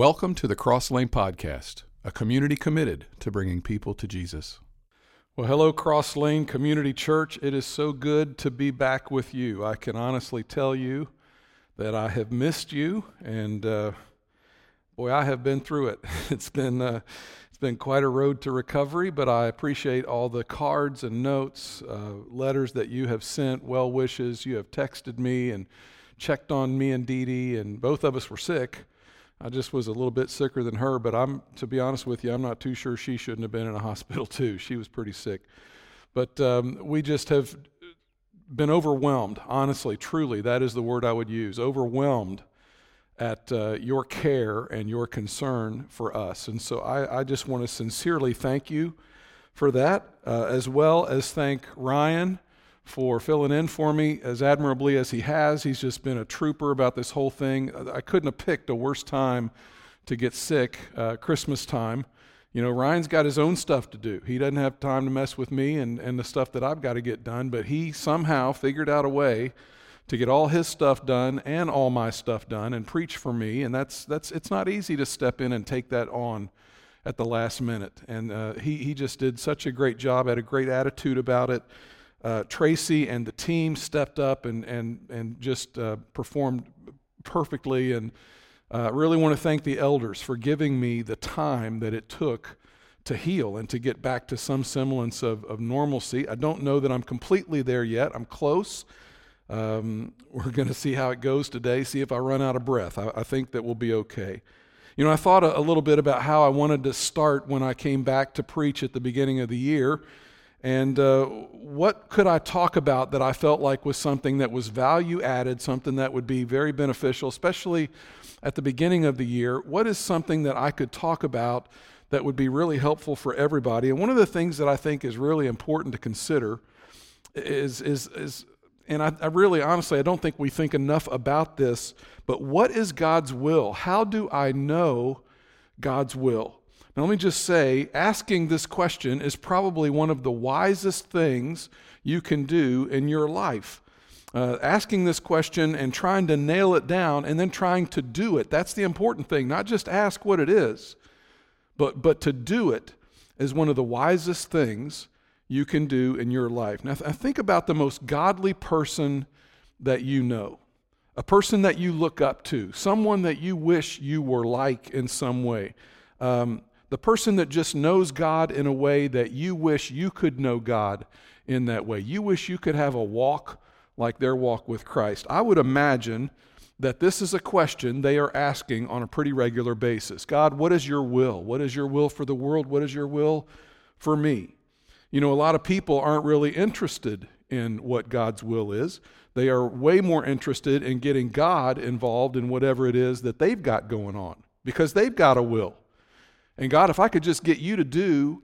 Welcome to the Cross Lane Podcast, a community committed to bringing people to Jesus. Well, hello, Cross Lane Community Church. It is so good to be back with you. I can honestly tell you that I have missed you, and boy, I have been through it. It's been quite a road to recovery, but I appreciate all the cards and notes, letters that you have sent, well wishes. You have texted me and checked on me and Deedee, and both of us were sick. I just was a little bit sicker than her, but to be honest with you, I'm not too sure she shouldn't have been in a hospital too. She was pretty sick. But we just have been overwhelmed, honestly, truly. That is the word I would use, overwhelmed at your care and your concern for us. And so I just want to sincerely thank you for that, as well as thank Ryan for filling in for me as admirably as he has. He's just been a trooper about this whole thing. I couldn't have picked a worse time to get sick, Christmas time. You know, Ryan's got his own stuff to do. He doesn't have time to mess with me and the stuff that I've got to get done, but he somehow figured out a way to get all his stuff done and all my stuff done and preach for me, and it's not easy to step in and take that on at the last minute. And he just did such a great job, had a great attitude about it. Tracy and the team stepped up and just performed perfectly, and I really want to thank the elders for giving me the time that it took to heal and to get back to some semblance of normalcy. I don't know that I'm completely there yet. I'm close. We're going to see how it goes today, see if I run out of breath. I think that we'll be okay. You know, I thought a little bit about how I wanted to start when I came back to preach at the beginning of the year. And what could I talk about that I felt like was something that was value added, something that would be very beneficial, especially at the beginning of the year? What is something that I could talk about that would be really helpful for everybody? And one of the things that I think is really important to consider is and I really, honestly, I don't think we think enough about this, but what is God's will? How do I know God's will? Now, let me just say, asking this question is probably one of the wisest things you can do in your life. Asking this question and trying to nail it down and then trying to do it, that's the important thing. Not just ask what it is, but to do it is one of the wisest things you can do in your life. Now, think about the most godly person that you know, a person that you look up to, someone that you wish you were like in some way. The person that just knows God in a way that you wish you could know God in that way. You wish you could have a walk like their walk with Christ. I would imagine that this is a question they are asking on a pretty regular basis. God, what is your will? What is your will for the world? What is your will for me? You know, a lot of people aren't really interested in what God's will is. They are way more interested in getting God involved in whatever it is that they've got going on because they've got a will. And God, if I could just get you to do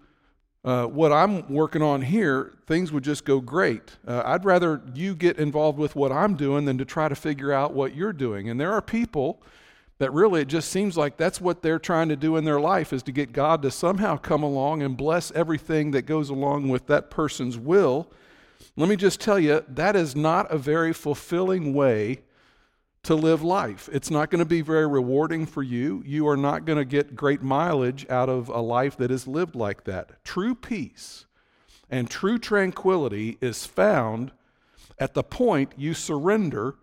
what I'm working on here, things would just go great. I'd rather you get involved with what I'm doing than to try to figure out what you're doing. And there are people that really it just seems like that's what they're trying to do in their life is to get God to somehow come along and bless everything that goes along with that person's will. Let me just tell you, that is not a very fulfilling way to live life. It's not going to be very rewarding for you. You are not going to get great mileage out of a life that is lived like that. True peace and true tranquility is found at the point you surrender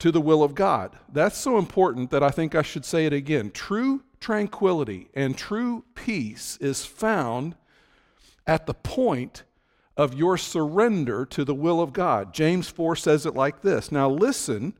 to the will of God. That's so important that I think I should say it again. True tranquility and true peace is found at the point of your surrender to the will of God. James 4 says it like this. Now listen,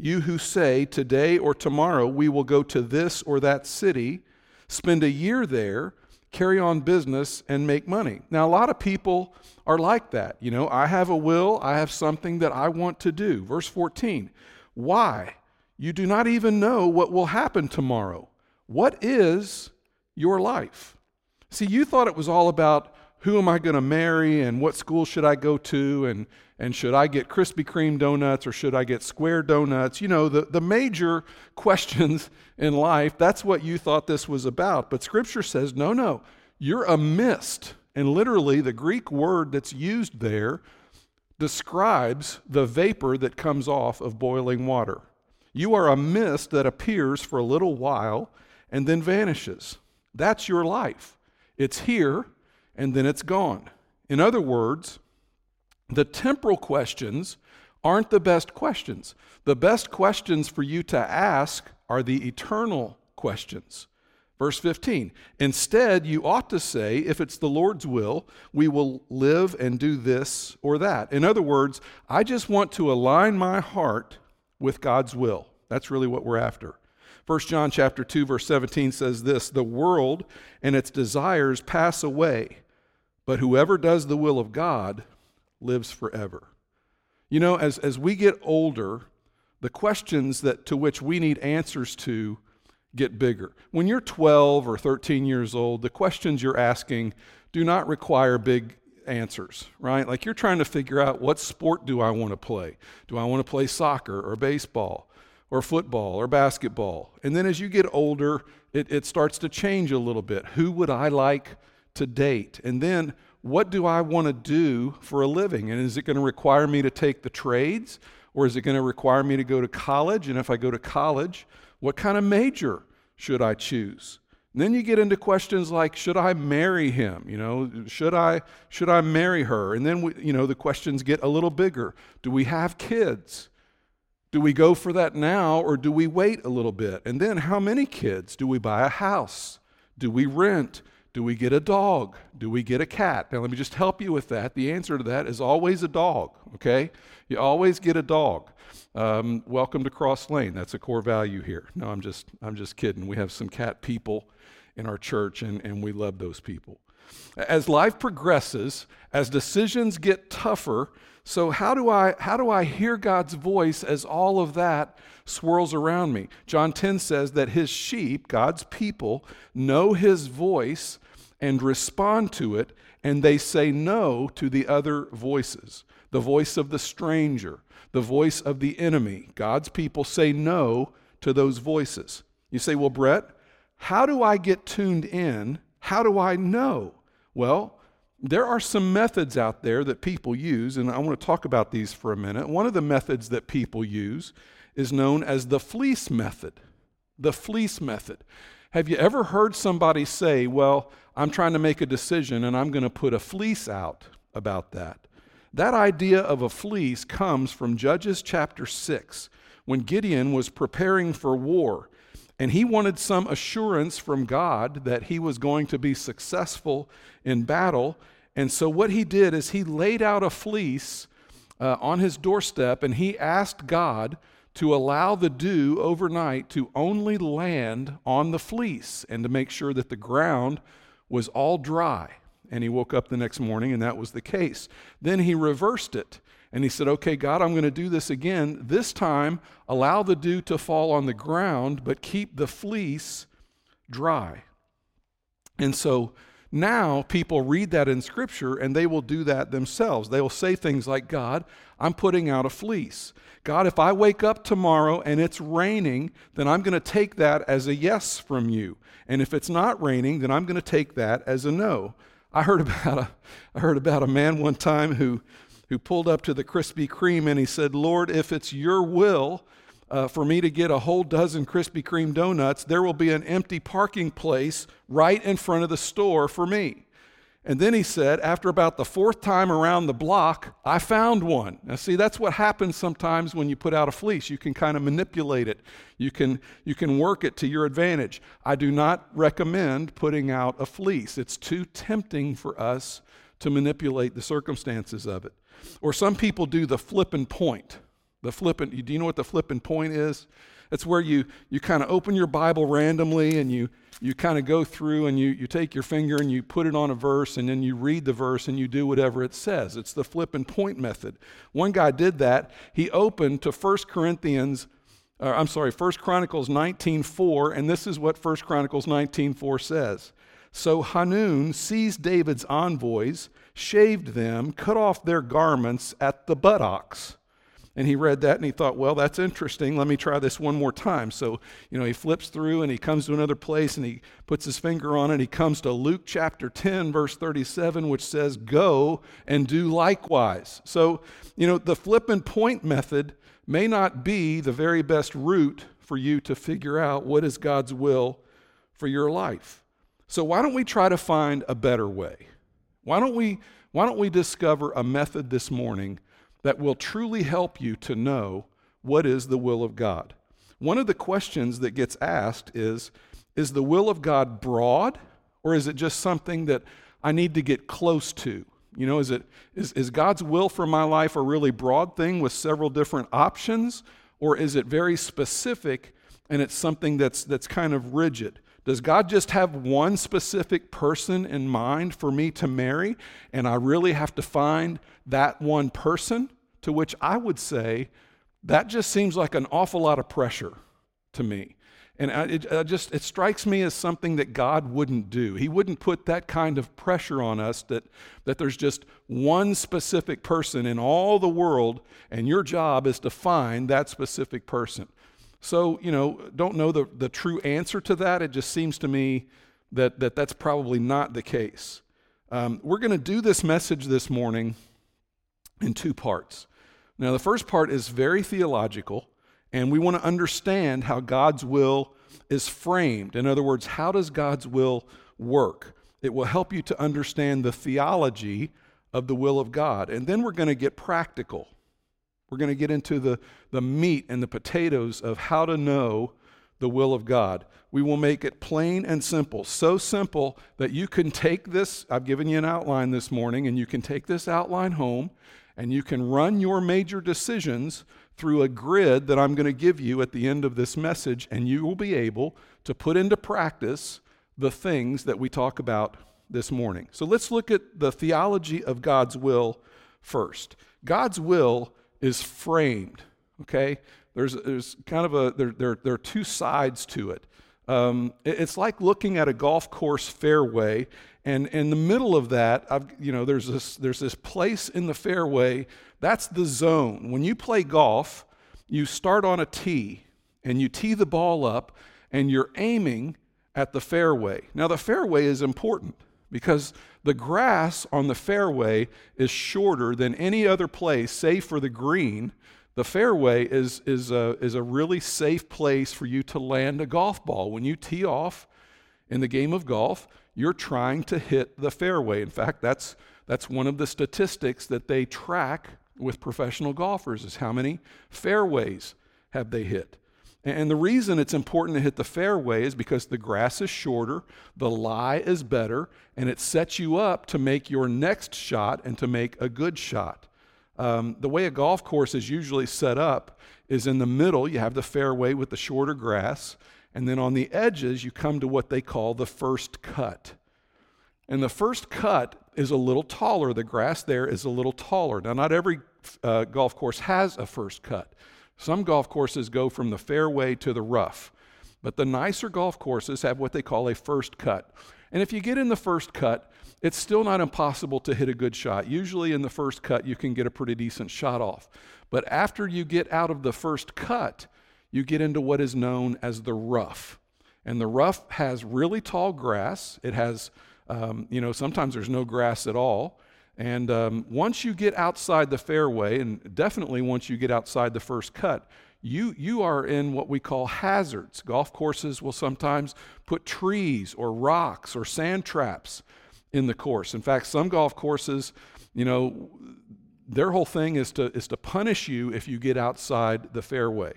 you who say, today or tomorrow we will go to this or that city, spend a year there, carry on business, and make money. Now, a lot of people are like that. You know, I have a will, I have something that I want to do. Verse 14, why? You do not even know what will happen tomorrow. What is your life? See, you thought it was all about who am I going to marry and what school should I go to and should I get Krispy Kreme donuts or should I get square donuts? You know, the major questions in life, that's what you thought this was about. But Scripture says, no, you're a mist. And literally the Greek word that's used there describes the vapor that comes off of boiling water. You are a mist that appears for a little while and then vanishes. That's your life. It's here, and then it's gone. In other words, the temporal questions aren't the best questions. The best questions for you to ask are the eternal questions. Verse 15, instead you ought to say, if it's the Lord's will, we will live and do this or that. In other words, I just want to align my heart with God's will. That's really what we're after. 1 John chapter 2, verse 17 says this, the world and its desires pass away, but whoever does the will of God lives forever. You know, as we get older, the questions to which we need answers to get bigger. When you're 12 or 13 years old, the questions you're asking do not require big answers, right? Like you're trying to figure out, what sport do I want to play? Do I want to play soccer or baseball or football or basketball? And then as you get older, it starts to change a little bit. Who would I like to date? And then what do I want to do for a living? And is it going to require me to take the trades, or is it going to require me to go to college? And if I go to college, what kind of major should I choose? And then you get into questions like, should I marry him? You know, should I marry her? And then the questions get a little bigger. Do we have kids? Do we go for that now, or do we wait a little bit? And then how many kids? Do we buy a house? Do we rent? Do we get a dog? Do we get a cat? Now, let me just help you with that. The answer to that is always a dog, okay? You always get a dog. Welcome to Cross Lane. That's a core value here. No, I'm just kidding. We have some cat people in our church, and we love those people. As life progresses, as decisions get tougher, so how do I hear God's voice as all of that swirls around me? John 10 says that his sheep, God's people, know his voice and respond to it, and they say no to the other voices. The voice of the stranger, the voice of the enemy. God's people say no to those voices. You say, well, Brett, how do I get tuned in? How do I know? Well, there are some methods out there that people use, and I want to talk about these for a minute. One of the methods that people use is known as the fleece method. The fleece method. Have you ever heard somebody say, well, I'm trying to make a decision and I'm going to put a fleece out about that? That idea of a fleece comes from Judges chapter 6, when Gideon was preparing for war, and he wanted some assurance from God that he was going to be successful in battle. And so what he did is he laid out a fleece on his doorstep, and he asked God to allow the dew overnight to only land on the fleece and to make sure that the ground was all dry. And he woke up the next morning, and that was the case. Then he reversed it, and he said, okay, God, I'm going to do this again. This time, allow the dew to fall on the ground, but keep the fleece dry. And so now people read that in Scripture, and they will do that themselves. They will say things like, God, I'm putting out a fleece. God, if I wake up tomorrow and it's raining, then I'm going to take that as a yes from you. And if it's not raining, then I'm going to take that as a no. I heard about a man one time who pulled up to the Krispy Kreme, and he said, Lord, if it's your will for me to get a whole dozen Krispy Kreme donuts, there will be an empty parking place right in front of the store for me. And then he said, after about the fourth time around the block, I found one. Now see, that's what happens sometimes when you put out a fleece. You can kind of manipulate it. You can work it to your advantage. I do not recommend putting out a fleece. It's too tempting for us to manipulate the circumstances of it. Or some people do the flippant point. Do you know what the flippant point is? It's where you kind of open your Bible randomly, and you kind of go through, and you take your finger and you put it on a verse, and then you read the verse and you do whatever it says. It's the flip-and-point method. One guy did that. He opened to 1 Chronicles 19:4, and this is what 1 Chronicles 19:4 says. So Hanun seized David's envoys, shaved them, cut off their garments at the buttocks. And he read that, and he thought, well, that's interesting. Let me try this one more time. So, he flips through, and he comes to another place, and he puts his finger on it. He comes to Luke chapter 10, verse 37, which says, go and do likewise. So, the flip and point method may not be the very best route for you to figure out what is God's will for your life. So why don't we try to find a better way? Why don't we discover a method this morning that will truly help you to know what is the will of God? One of the questions that gets asked is the will of God broad, or is it just something that I need to get close to? You know, is God's will for my life a really broad thing with several different options, or is it very specific and it's something that's kind of rigid? Does God just have one specific person in mind for me to marry, and I really have to find that one person? To which I would say, that just seems like an awful lot of pressure to me. And it strikes me as something that God wouldn't do. He wouldn't put that kind of pressure on us that there's just one specific person in all the world, and your job is to find that specific person. So, you know, don't know the true answer to that. It just seems to me that's probably not the case. We're going to do this message this morning in two parts. Now, the first part is very theological, and we want to understand how God's will is framed. In other words, how does God's will work? It will help you to understand the theology of the will of God. And then we're going to get practical. We're going to get into the meat and the potatoes of how to know the will of God. We will make it plain and simple, so simple that you can take this. I've given you an outline this morning, and you can take this outline home, and you can run your major decisions through a grid that I'm going to give you at the end of this message, and you will be able to put into practice the things that we talk about this morning. So let's look at the theology of God's will first. God's will is framed, okay? There's kind of there are two sides to it. It's like looking at a golf course fairway, and in the middle of that, there's this place in the fairway that's the zone. When you play golf, you start on a tee, and you tee the ball up, and you're aiming at the fairway. Now, the fairway is important because the grass on the fairway is shorter than any other place, save for the green. The fairway is a really safe place for you to land a golf ball. When you tee off in the game of golf, you're trying to hit the fairway. In fact, that's one of the statistics that they track with professional golfers, is how many fairways have they hit. And the reason it's important to hit the fairway is because the grass is shorter, the lie is better, and it sets you up to make your next shot and to make a good shot. The way a golf course is usually set up is in the middle, you have the fairway with the shorter grass, and then on the edges, you come to what they call the first cut. And the first cut is a little taller. The grass there is a little taller. Now, not every golf course has a first cut. Some golf courses go from the fairway to the rough, but the nicer golf courses have what they call a first cut. And if you get in the first cut, it's still not impossible to hit a good shot. Usually in the first cut, you can get a pretty decent shot off. But after you get out of the first cut, you get into what is known as the rough. And the rough has really tall grass. It has, sometimes there's no grass at all. And once you get outside the fairway, and definitely once you get outside the first cut, you are in what we call hazards. Golf courses will sometimes put trees or rocks or sand traps in the course. In fact, some golf courses, you know, their whole thing is to punish you if you get outside the fairway.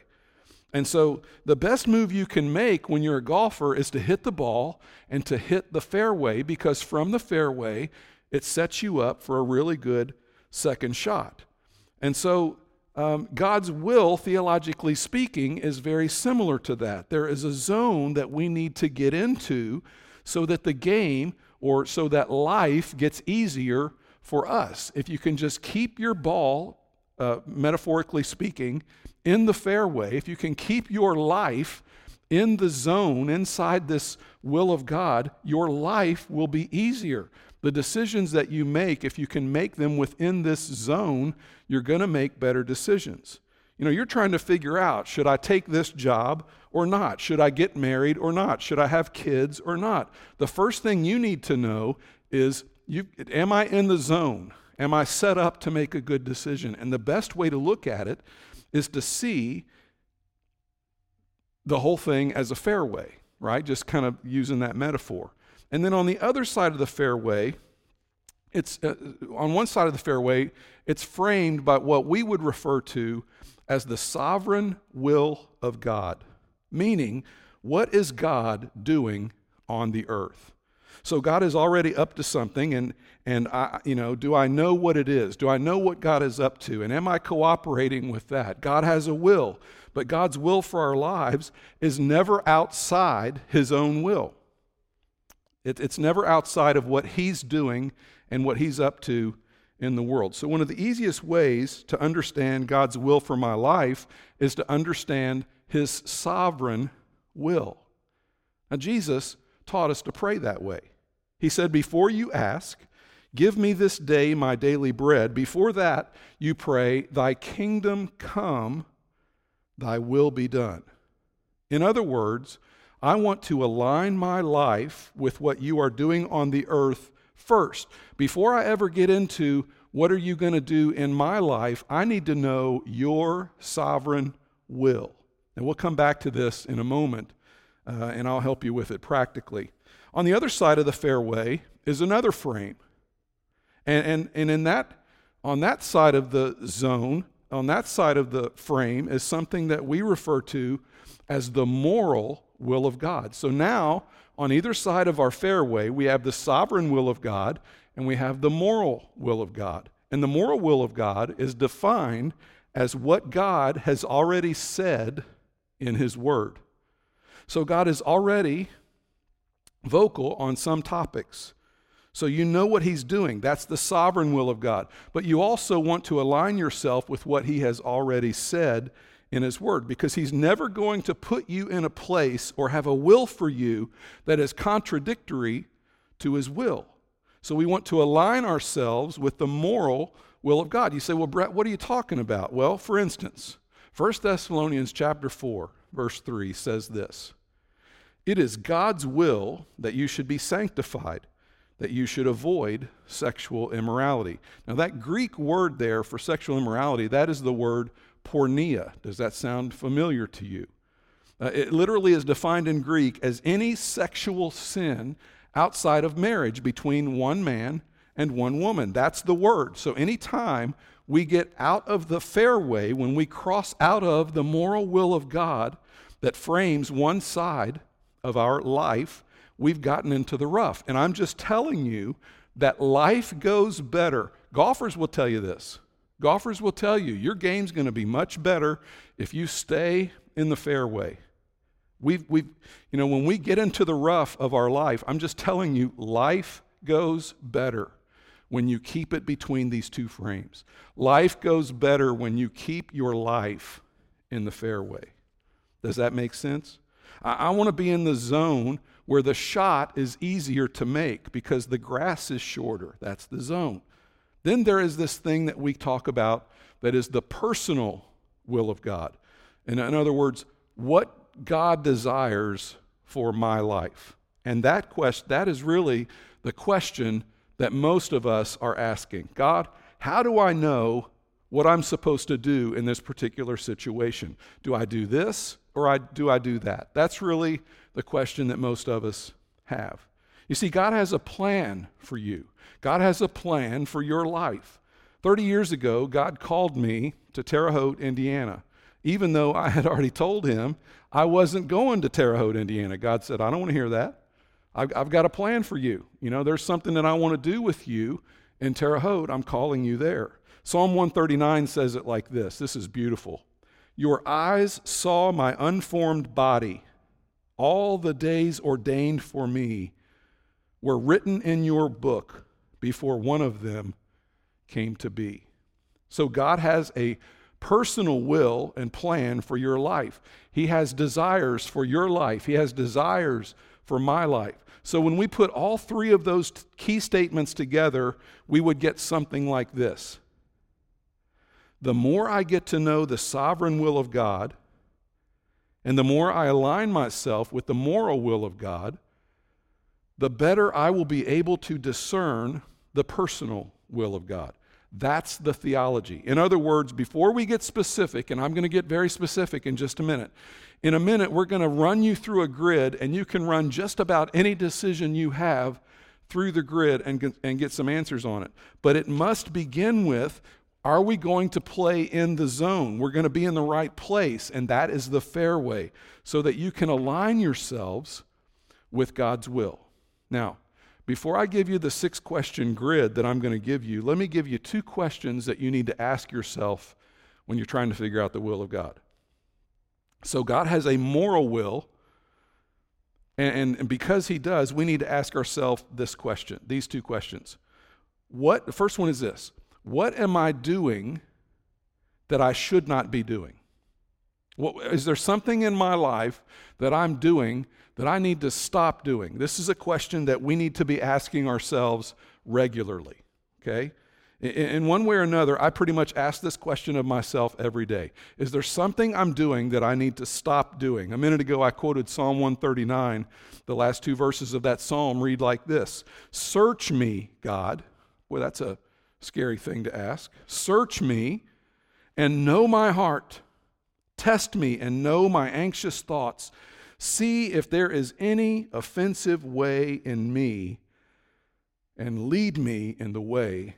And so the best move you can make when you're a golfer is to hit the ball and to hit the fairway, because from the fairway, it sets you up for a really good second shot. And so God's will, theologically speaking, is very similar to that. There is a zone that we need to get into so that the game, or so that life, gets easier for us. If you can just keep your ball, metaphorically speaking, in the fairway, if you can keep your life in the zone inside this will of God, your life will be easier. The decisions that you make, if you can make them within this zone, you're going to make better decisions. You know, you're trying to figure out, should I take this job or not? Should I get married or not? Should I have kids or not? The first thing you need to know is, am I in the zone? Am I set up to make a good decision? And the best way to look at it is to see the whole thing as a fairway. right? Just kind of using that metaphor. And then on the other side of the fairway, it's on one side of the fairway, it's framed by what we would refer to as the sovereign will of God, meaning what is God doing on the earth? So God is already up to something, and I, you know, do I know what it is? Do I know what God is up to? And am I cooperating with that? God has a will, but God's will for our lives is never outside His own will. It's never outside of what He's doing and what He's up to in the world. So one of the easiest ways to understand God's will for my life is to understand His sovereign will. Now, Jesus taught us to pray that way. He said, before you ask, give me this day my daily bread. Before that, you pray, thy kingdom come, thy will be done. In other words, I want to align my life with what you are doing on the earth first. Before I ever get into what are you going to do in my life, I need to know your sovereign will. And we'll come back to this in a moment, and I'll help you with it practically. On the other side of the fairway is another frame. And in that, on that side of the zone, on that side of the frame is something that we refer to as the moral will of God. So now, on either side of our fairway, we have the sovereign will of God, and we have the moral will of God. And the moral will of God is defined as what God has already said in His Word. So God is already vocal on some topics. So you know what He's doing. That's the sovereign will of God. But you also want to align yourself with what He has already said in His Word, because He's never going to put you in a place or have a will for you that is contradictory to His will. So we want to align ourselves with the moral will of God. You say, well, Brett, what are you talking about? Well, for instance, 1 Thessalonians chapter 4, verse 3 says this: it is God's will that you should be sanctified, that you should avoid sexual immorality. Now, that Greek word there for sexual immorality, that is the word porneia. Does that sound familiar to you? It literally is defined in Greek as any sexual sin outside of marriage between one man and one woman. That's the word. So anytime we get out of the fairway, when we cross out of the moral will of God that frames one side of our life, we've gotten into the rough. And I'm just telling you that life goes better. Golfers will tell you this. Golfers will tell you, your game's going to be much better if you stay in the fairway. We've, you know, when we get into the rough of our life, I'm just telling you, life goes better when you keep it between these two frames. Life goes better when you keep your life in the fairway. Does that make sense? I want to be in the zone where the shot is easier to make because the grass is shorter. That's the zone. Then there is this thing that we talk about that is the personal will of God. And in other words, what God desires for my life. And that that is really the question that most of us are asking. God, how do I know what I'm supposed to do in this particular situation? Do I do this or do I do that? That's really the question that most of us have. You see, God has a plan for you. God has a plan for your life. 30 years ago, God called me to Terre Haute, Indiana. Even though I had already told Him I wasn't going to Terre Haute, Indiana. God said, I don't want to hear that. I've got a plan for you. You know, there's something that I want to do with you in Terre Haute. I'm calling you there. Psalm 139 says it like this. This is beautiful. Your eyes saw my unformed body. All the days ordained for me were written in your book before one of them came to be. So God has a personal will and plan for your life. He has desires for your life. He has desires for my life. So when we put all three of those key statements together, we would get something like this. The more I get to know the sovereign will of God, and the more I align myself with the moral will of God, the better I will be able to discern the personal will of God. That's the theology. In other words, before we get specific, and I'm going to get very specific in just a minute, in a minute we're going to run you through a grid, and you can run just about any decision you have through the grid and get some answers on it. But it must begin with, are we going to play in the zone? We're going to be in the right place, and that is the fairway, so that you can align yourselves with God's will. Now, before I give you the 6-question grid that I'm going to give you, let me give you 2 questions that you need to ask yourself when you're trying to figure out the will of God. So God has a moral will, and because he does, we need to ask ourselves this question, these 2 questions. The first one is this: what am I doing that I should not be doing? Is there something in my life that I'm doing that I need to stop doing? This is a question that we need to be asking ourselves regularly, okay? In one way or another, I pretty much ask this question of myself every day. Is there something I'm doing that I need to stop doing? A minute ago, I quoted Psalm 139. The last 2 verses of that psalm read like this: "Search me, God." Boy, that's a scary thing to ask. "Search me and know my heart. Test me and know my anxious thoughts. See if there is any offensive way in me, and lead me in the way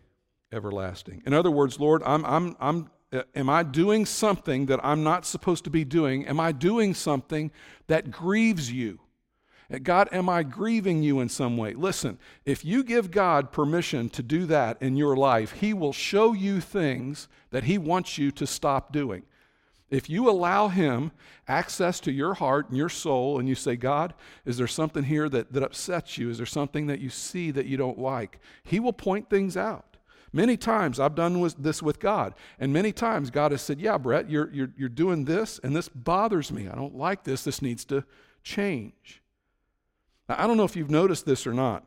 everlasting." In other words, Lord, am I doing something that I'm not supposed to be doing? Am I doing something that grieves you? God, am I grieving you in some way? Listen, if you give God permission to do that in your life, he will show you things that he wants you to stop doing. If you allow him access to your heart and your soul, and you say, God, is there something here that upsets you? Is there something that you see that you don't like? He will point things out. Many times I've done this with God, and many times God has said, yeah, Brett, you're doing this, and this bothers me. I don't like this. This needs to change. Now, I don't know if you've noticed this or not,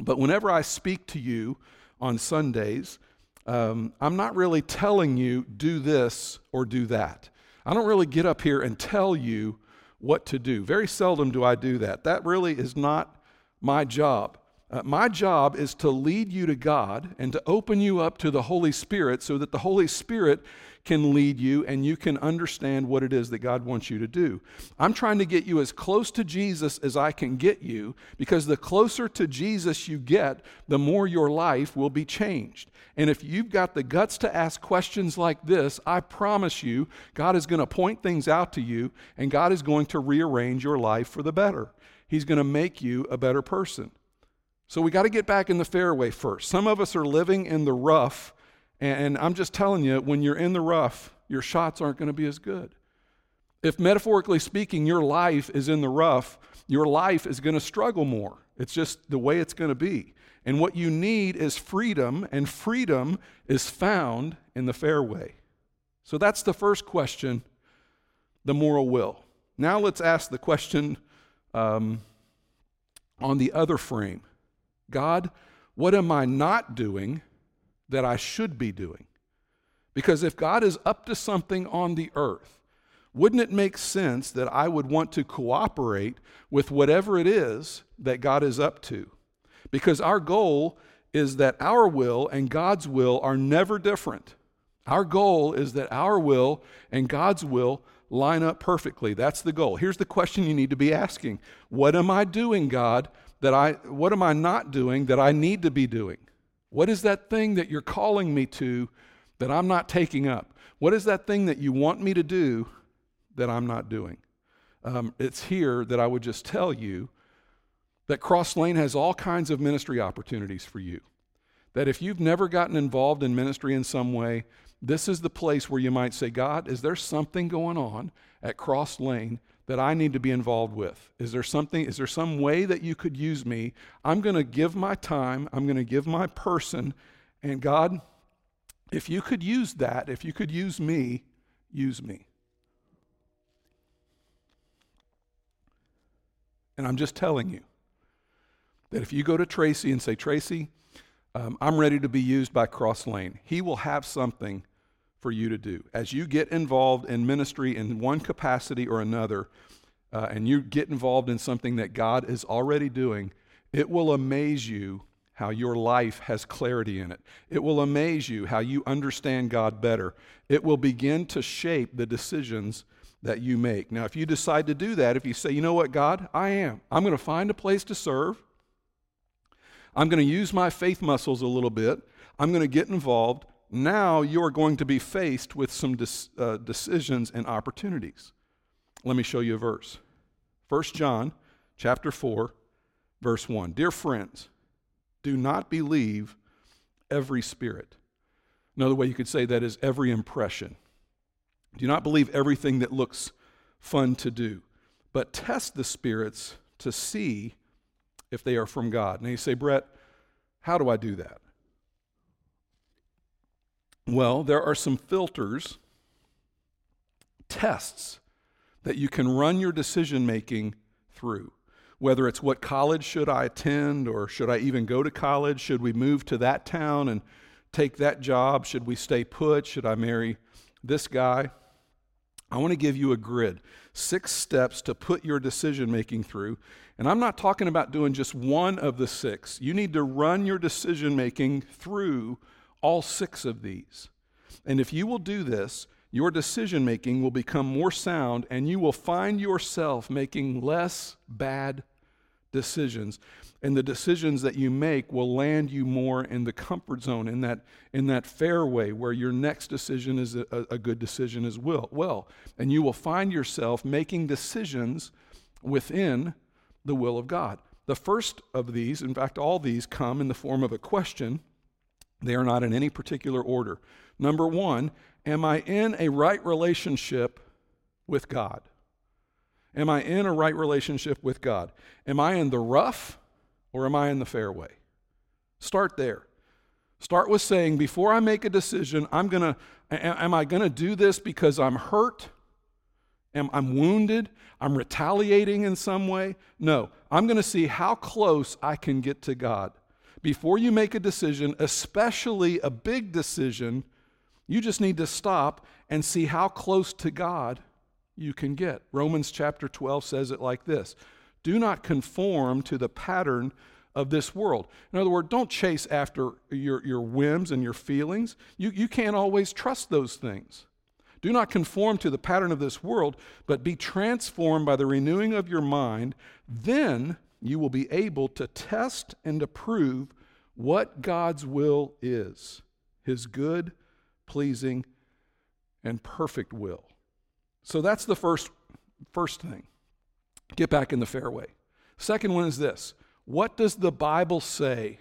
but whenever I speak to you on Sundays, I'm not really telling you do this or do that. I don't really get up here and tell you what to do. Very seldom do I do that. That really is not my job. My job is to lead you to God and to open you up to the Holy Spirit so that the Holy Spirit can lead you and you can understand what it is that God wants you to do. I'm trying to get you as close to Jesus as I can get you, because the closer to Jesus you get, the more your life will be changed. And if you've got the guts to ask questions like this, I promise you, God is going to point things out to you, and God is going to rearrange your life for the better. He's going to make you a better person. So we got to get back in the fairway first. Some of us are living in the rough, and I'm just telling you, when you're in the rough, your shots aren't going to be as good. If, metaphorically speaking, your life is in the rough, your life is going to struggle more. It's just the way it's going to be. And what you need is freedom, and freedom is found in the fairway. So that's the first question, the moral will. Now let's ask the question on the other frame. God, what am I not doing that I should be doing? Because if God is up to something on the earth, wouldn't it make sense that I would want to cooperate with whatever it is that God is up to? Because our goal is that our will and God's will are never different. Our goal is that our will and God's will line up perfectly. That's the goal. Here's the question you need to be asking. What am I doing, God? What am I not doing that I need to be doing? What is that thing that you're calling me to that I'm not taking up? What is that thing that you want me to do that I'm not doing? It's here that I would just tell you that Cross Lane has all kinds of ministry opportunities for you. That if you've never gotten involved in ministry in some way, this is the place where you might say, God, is there something going on at Cross Lane that I need to be involved with? Is there some way that you could use me? I'm going to give my time, I'm going to give my person, and God, if you could use that, if you could use me, use me. And I'm just telling you that if you go to Tracy and say, Tracy, I'm ready to be used by Cross Lane, he will have something for you to do. As you get involved in ministry in one capacity or another, and you get involved in something that God is already doing, it will amaze you how your life has clarity in it. It will amaze you how you understand God better. It will begin to shape the decisions that you make. Now, if you decide to do that, if you say, you know what, God, I'm going to find a place to serve. I'm going to use my faith muscles a little bit. I'm going to get involved. Now you're going to be faced with some decisions and opportunities. Let me show you a verse. 1 John chapter 4, verse 1. Dear friends, do not believe every spirit. Another way you could say that is every impression. Do not believe everything that looks fun to do, but test the spirits to see if they are from God. Now you say, Brett, how do I do that? Well, there are some filters, tests, that you can run your decision-making through. Whether it's what college should I attend, or should I even go to college? Should we move to that town and take that job? Should we stay put? Should I marry this guy? I want to give you a grid, 6 steps to put your decision-making through. And I'm not talking about doing just one of the 6. You need to run your decision-making through all 6 of these. And if you will do this, your decision-making will become more sound, and you will find yourself making less bad decisions. And the decisions that you make will land you more in the comfort zone, in that fairway where your next decision is a good decision as well. And you will find yourself making decisions within the will of God. The first of these, in fact, all these come in the form of a question. They are not in any particular order. Number 1, am I in a right relationship with God? Am I in a right relationship with God? Am I in the rough or am I in the fairway? Start there. Start with saying, before I make a decision, am I going to do this because I'm hurt? I'm wounded? I'm retaliating in some way? No, I'm going to see how close I can get to God. Before you make a decision, especially a big decision, you just need to stop and see how close to God you can get. Romans chapter 12 says it like this: do not conform to the pattern of this world. In other words, don't chase after your whims and your feelings. You can't always trust those things. Do not conform to the pattern of this world, but be transformed by the renewing of your mind. Then you will be able to test and approve what God's will is, his good, pleasing, and perfect will. So that's the first thing. Get back in the fairway. Second one is this: what does the Bible say?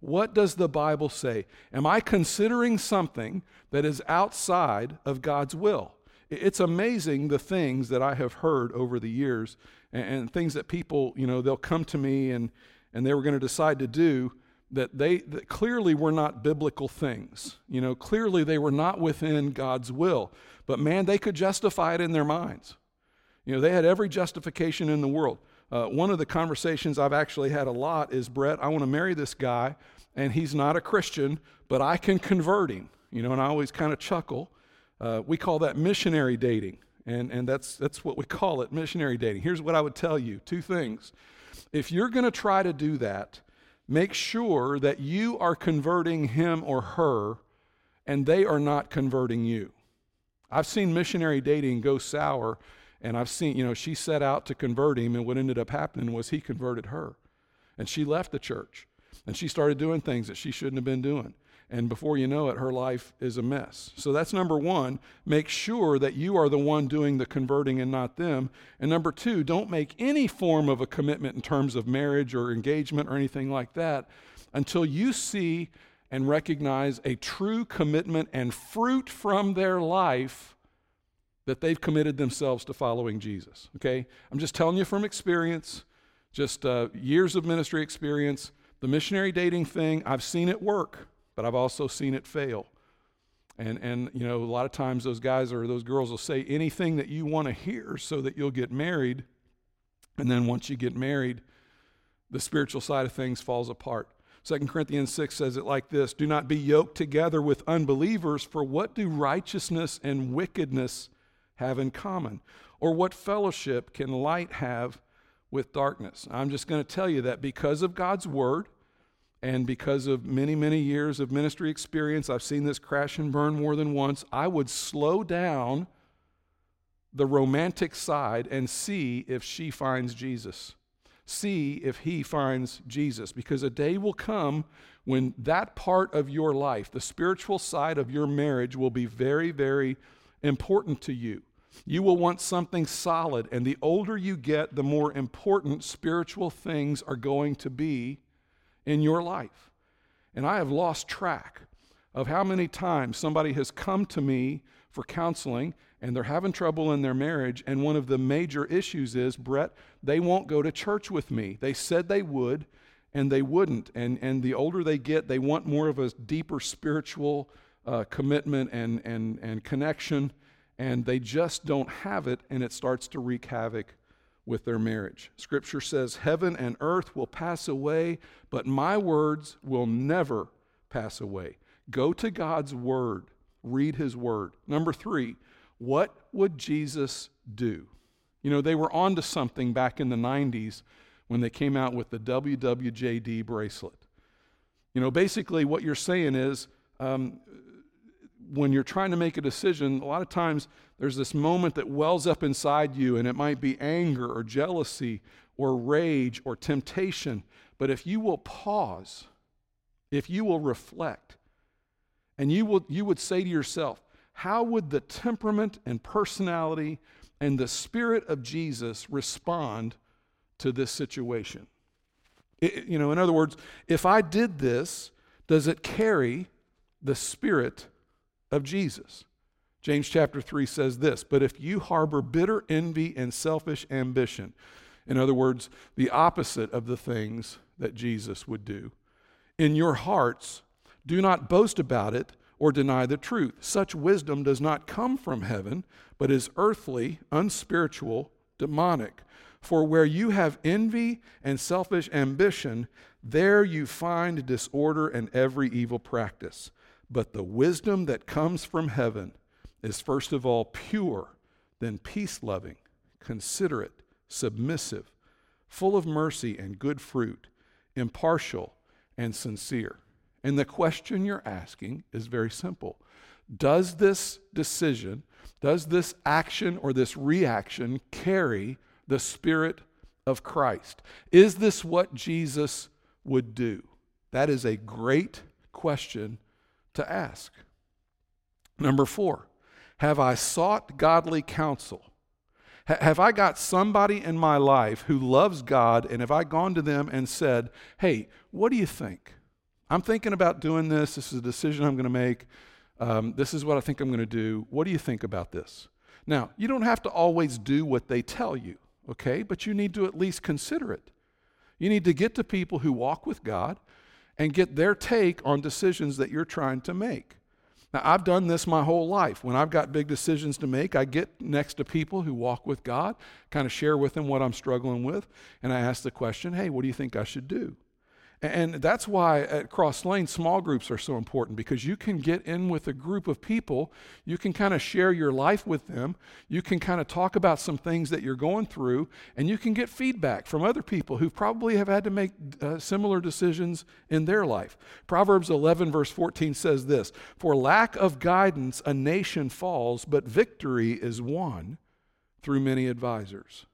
What does the Bible say? Am I considering something that is outside of God's will? It's amazing the things that I have heard over the years, and things that people, they'll come to me and they were going to decide to do that clearly were not biblical things. Clearly they were not within God's will. But man, they could justify it in their minds. They had every justification in the world. One of the conversations I've actually had a lot is, Brett, I want to marry this guy, and he's not a Christian, but I can convert him. And I always kind of chuckle. We call that missionary dating. And that's what we call it, missionary dating. Here's what I would tell you, 2 things. If you're going to try to do that, make sure that you are converting him or her and they are not converting you. I've seen missionary dating go sour, and I've seen, she set out to convert him, and what ended up happening was he converted her. And she left the church, and she started doing things that she shouldn't have been doing. And before you know it, her life is a mess. So that's number 1. Make sure that you are the one doing the converting and not them. And number 2, don't make any form of a commitment in terms of marriage or engagement or anything like that until you see and recognize a true commitment and fruit from their life that they've committed themselves to following Jesus. Okay? I'm just telling you from experience, just years of ministry experience. The missionary dating thing, I've seen it work, but I've also seen it fail. And a lot of times those guys or those girls will say anything that you want to hear so that you'll get married. And then once you get married, the spiritual side of things falls apart. 2 Corinthians 6 says it like this: do not be yoked together with unbelievers, for what do righteousness and wickedness have in common? Or what fellowship can light have with darkness? I'm just going to tell you that because of God's word, And because of many, many years of ministry experience, I've seen this crash and burn more than once. I would slow down the romantic side and see if she finds Jesus. See if he finds Jesus. Because a day will come when that part of your life, the spiritual side of your marriage, will be very, very important to you. You will want something solid. And the older you get, the more important spiritual things are going to be in your life. And I have lost track of how many times somebody has come to me for counseling and they're having trouble in their marriage, and one of the major issues is, Brett, they won't go to church with me. They said they would, and they wouldn't. And the older they get, they want more of a deeper spiritual commitment and connection, and they just don't have it, and it starts to wreak havoc with their marriage. Scripture says, heaven and earth will pass away, but my words will never pass away. Go to God's word. Read his word. Number three, what would Jesus do? You know, they were onto something back in the 90s when they came out with the WWJD bracelet. You know, basically what you're saying is, when you're trying to make a decision, a lot of times there's this moment that wells up inside you, and it might be anger or jealousy or rage or temptation. But if you will pause, if you will reflect, and you would say to yourself, how would the temperament and personality and the spirit of Jesus respond to this situation? You know, in other words, if I did this, does it carry the spirit of Jesus? James chapter 3 says this, but if you harbor bitter envy and selfish ambition, in other words, the opposite of the things that Jesus would do, in your hearts, do not boast about it or deny the truth. Such wisdom does not come from heaven, but is earthly, unspiritual, demonic. For where you have envy and selfish ambition, there you find disorder and every evil practice. But the wisdom that comes from heaven is first of all pure, then peace-loving, considerate, submissive, full of mercy and good fruit, impartial and sincere. And the question you're asking is very simple. Does this decision, does this action or this reaction carry the Spirit of Christ? Is this what Jesus would do? That is a great question to ask. Number four, have I sought godly counsel? Have I got somebody in my life who loves God, and have I gone to them and said, hey, what do you think? I'm thinking about doing this. This is a decision I'm going to make. This is what I think I'm going to do. What do you think about this? Now, you don't have to always do what they tell you, okay? But you need to at least consider it. You need to get to people who walk with God and get their take on decisions that you're trying to make. Now, I've done this my whole life. When I've got big decisions to make, I get next to people who walk with God, kind of share with them what I'm struggling with, and I ask the question, hey, what do you think I should do? And that's why at Cross Lane, small groups are so important, because you can get in with a group of people. You can kind of share your life with them. You can kind of talk about some things that you're going through, and you can get feedback from other people who probably have had to make similar decisions in their life. Proverbs 11, verse 14 says this, for lack of guidance, a nation falls, but victory is won through many advisors.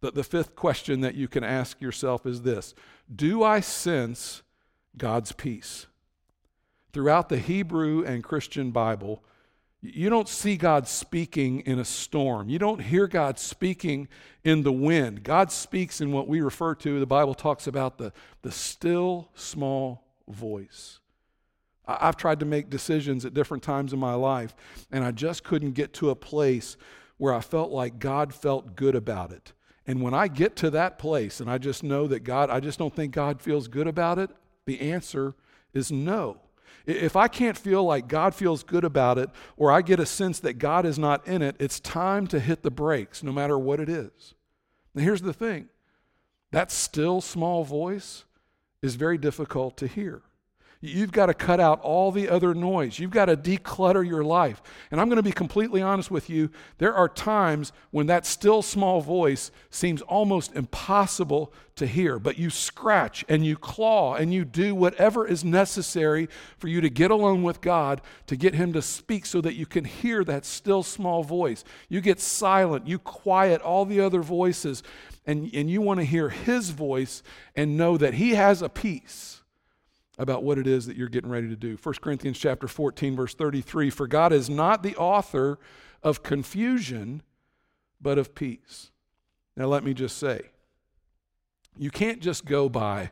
The fifth question that you can ask yourself is this, do I sense God's peace? Throughout the Hebrew and Christian Bible, you don't see God speaking in a storm. You don't hear God speaking in the wind. God speaks in what we refer to, the Bible talks about the still small voice. I've tried to make decisions at different times in my life, and I just couldn't get to a place where I felt like God felt good about it. And when I get to that place and I just know that God, I just don't think God feels good about it, the answer is no. If I can't feel like God feels good about it, or I get a sense that God is not in it, it's time to hit the brakes no matter what it is. Now here's the thing, that still small voice is very difficult to hear. You've got to cut out all the other noise. You've got to declutter your life. And I'm going to be completely honest with you. There are times when that still small voice seems almost impossible to hear, but you scratch and you claw and you do whatever is necessary for you to get alone with God, to get him to speak so that you can hear that still small voice. You get silent, you quiet all the other voices, and you want to hear his voice and know that he has a peace about what it is that you're getting ready to do. 1 Corinthians chapter 14, verse 33, for God is not the author of confusion, but of peace. Now let me just say, you can't just go by,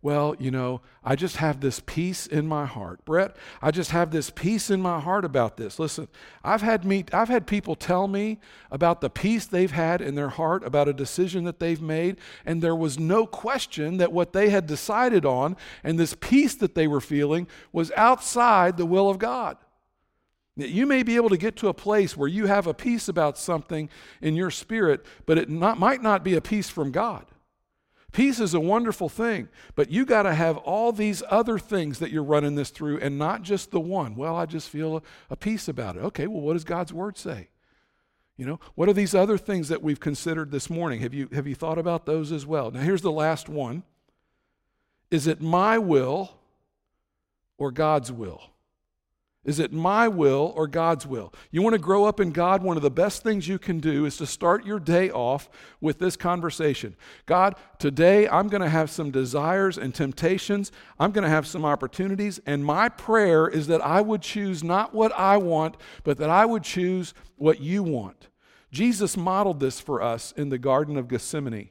well, you know, I just have this peace in my heart. Brett, I just have this peace in my heart about this. Listen, I've had people tell me about the peace they've had in their heart about a decision that they've made, and there was no question that what they had decided on and this peace that they were feeling was outside the will of God. You may be able to get to a place where you have a peace about something in your spirit, but it might not be a peace from God. Peace is a wonderful thing, but you got to have all these other things that you're running this through and not just the one. Well, I just feel a peace about it. Okay, well, what does God's word say? You know, what are these other things that we've considered this morning? Have you thought about those as well? Now, here's the last one. Is it my will or God's will? Is it my will or God's will? You want to grow up in God? One of the best things you can do is to start your day off with this conversation. God, today I'm going to have some desires and temptations. I'm going to have some opportunities. And my prayer is that I would choose not what I want, but that I would choose what you want. Jesus modeled this for us in the Garden of Gethsemane.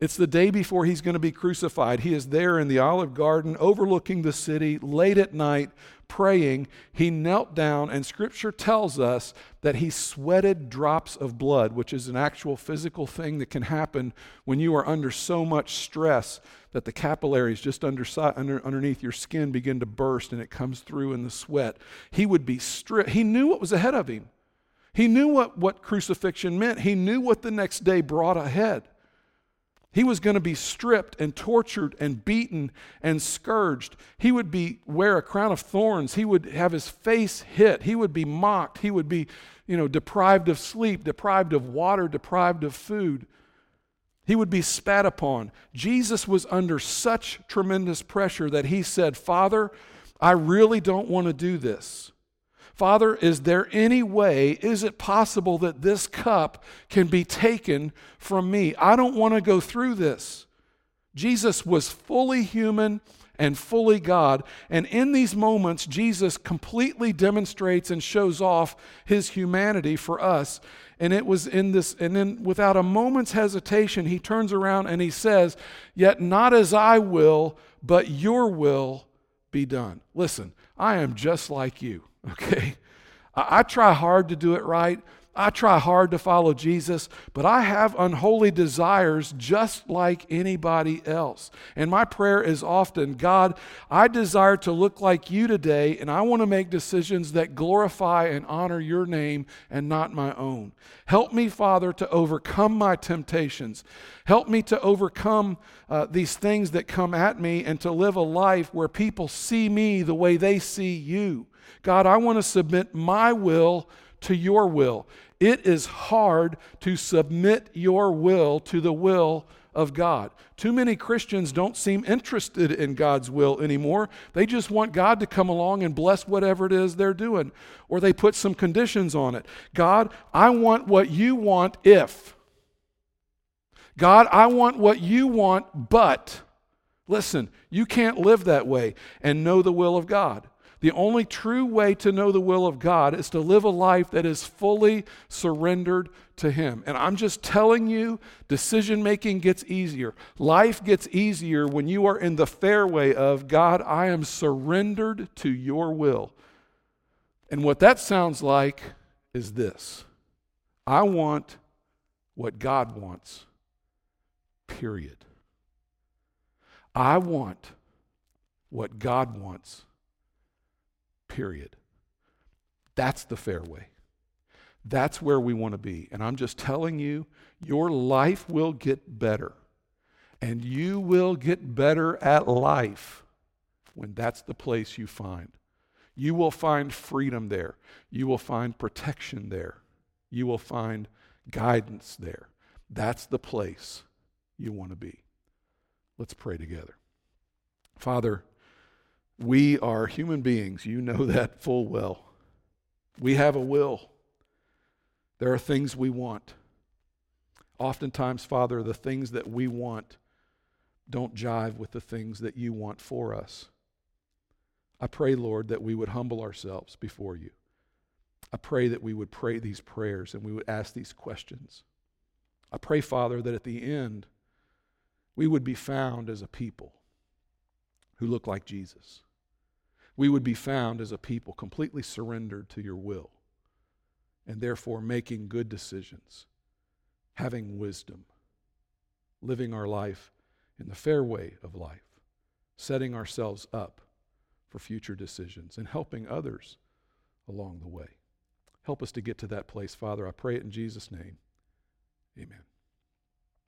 It's the day before he's going to be crucified. He is there in the Olive Garden overlooking the city late at night praying. He knelt down, and Scripture tells us that he sweated drops of blood, which is an actual physical thing that can happen when you are under so much stress that the capillaries just underneath your skin begin to burst, and it comes through in the sweat. He would be stripped. He knew what was ahead of him. He knew what crucifixion meant. He knew what the next day brought ahead. He was going to be stripped and tortured and beaten and scourged. He would wear a crown of thorns. He would have his face hit. He would be mocked. He would be, deprived of sleep, deprived of water, deprived of food. He would be spat upon. Jesus was under such tremendous pressure that he said, Father, I really don't want to do this. Father, is it possible that this cup can be taken from me? I don't want to go through this. Jesus was fully human and fully God. And in these moments, Jesus completely demonstrates and shows off his humanity for us. And it was in this, and then without a moment's hesitation, he turns around and he says, yet not as I will, but your will be done. Listen, I am just like you. Okay, I try hard to do it right. I try hard to follow Jesus, but I have unholy desires just like anybody else. And my prayer is often, God, I desire to look like you today, and I want to make decisions that glorify and honor your name and not my own. Help me, Father, to overcome my temptations. Help me to overcome these things that come at me and to live a life where people see me the way they see you. God, I want to submit my will to your will. It is hard to submit your will to the will of God. Too many Christians don't seem interested in God's will anymore. They just want God to come along and bless whatever it is they're doing, or they put some conditions on it. God, I want what you want if. God, I want what you want but. Listen, you can't live that way and know the will of God. The only true way to know the will of God is to live a life that is fully surrendered to Him. And I'm just telling you, decision-making gets easier. Life gets easier when you are in the fairway of, God, I am surrendered to your will. And what that sounds like is this. I want what God wants, period. I want what God wants. Period. That's the fairway. That's where we want to be. And I'm just telling you, your life will get better. And you will get better at life when that's the place you find. You will find freedom there. You will find protection there. You will find guidance there. That's the place you want to be. Let's pray together. Father, we are human beings. You know that full well. We have a will. There are things we want. Oftentimes, Father, the things that we want don't jive with the things that you want for us. I pray, Lord, that we would humble ourselves before you. I pray that we would pray these prayers and we would ask these questions. I pray, Father, that at the end, we would be found as a people who look like Jesus. We would be found as a people completely surrendered to your will and therefore making good decisions, having wisdom, living our life in the fairway of life, setting ourselves up for future decisions and helping others along the way. Help us to get to that place, Father. I pray it in Jesus' name. Amen.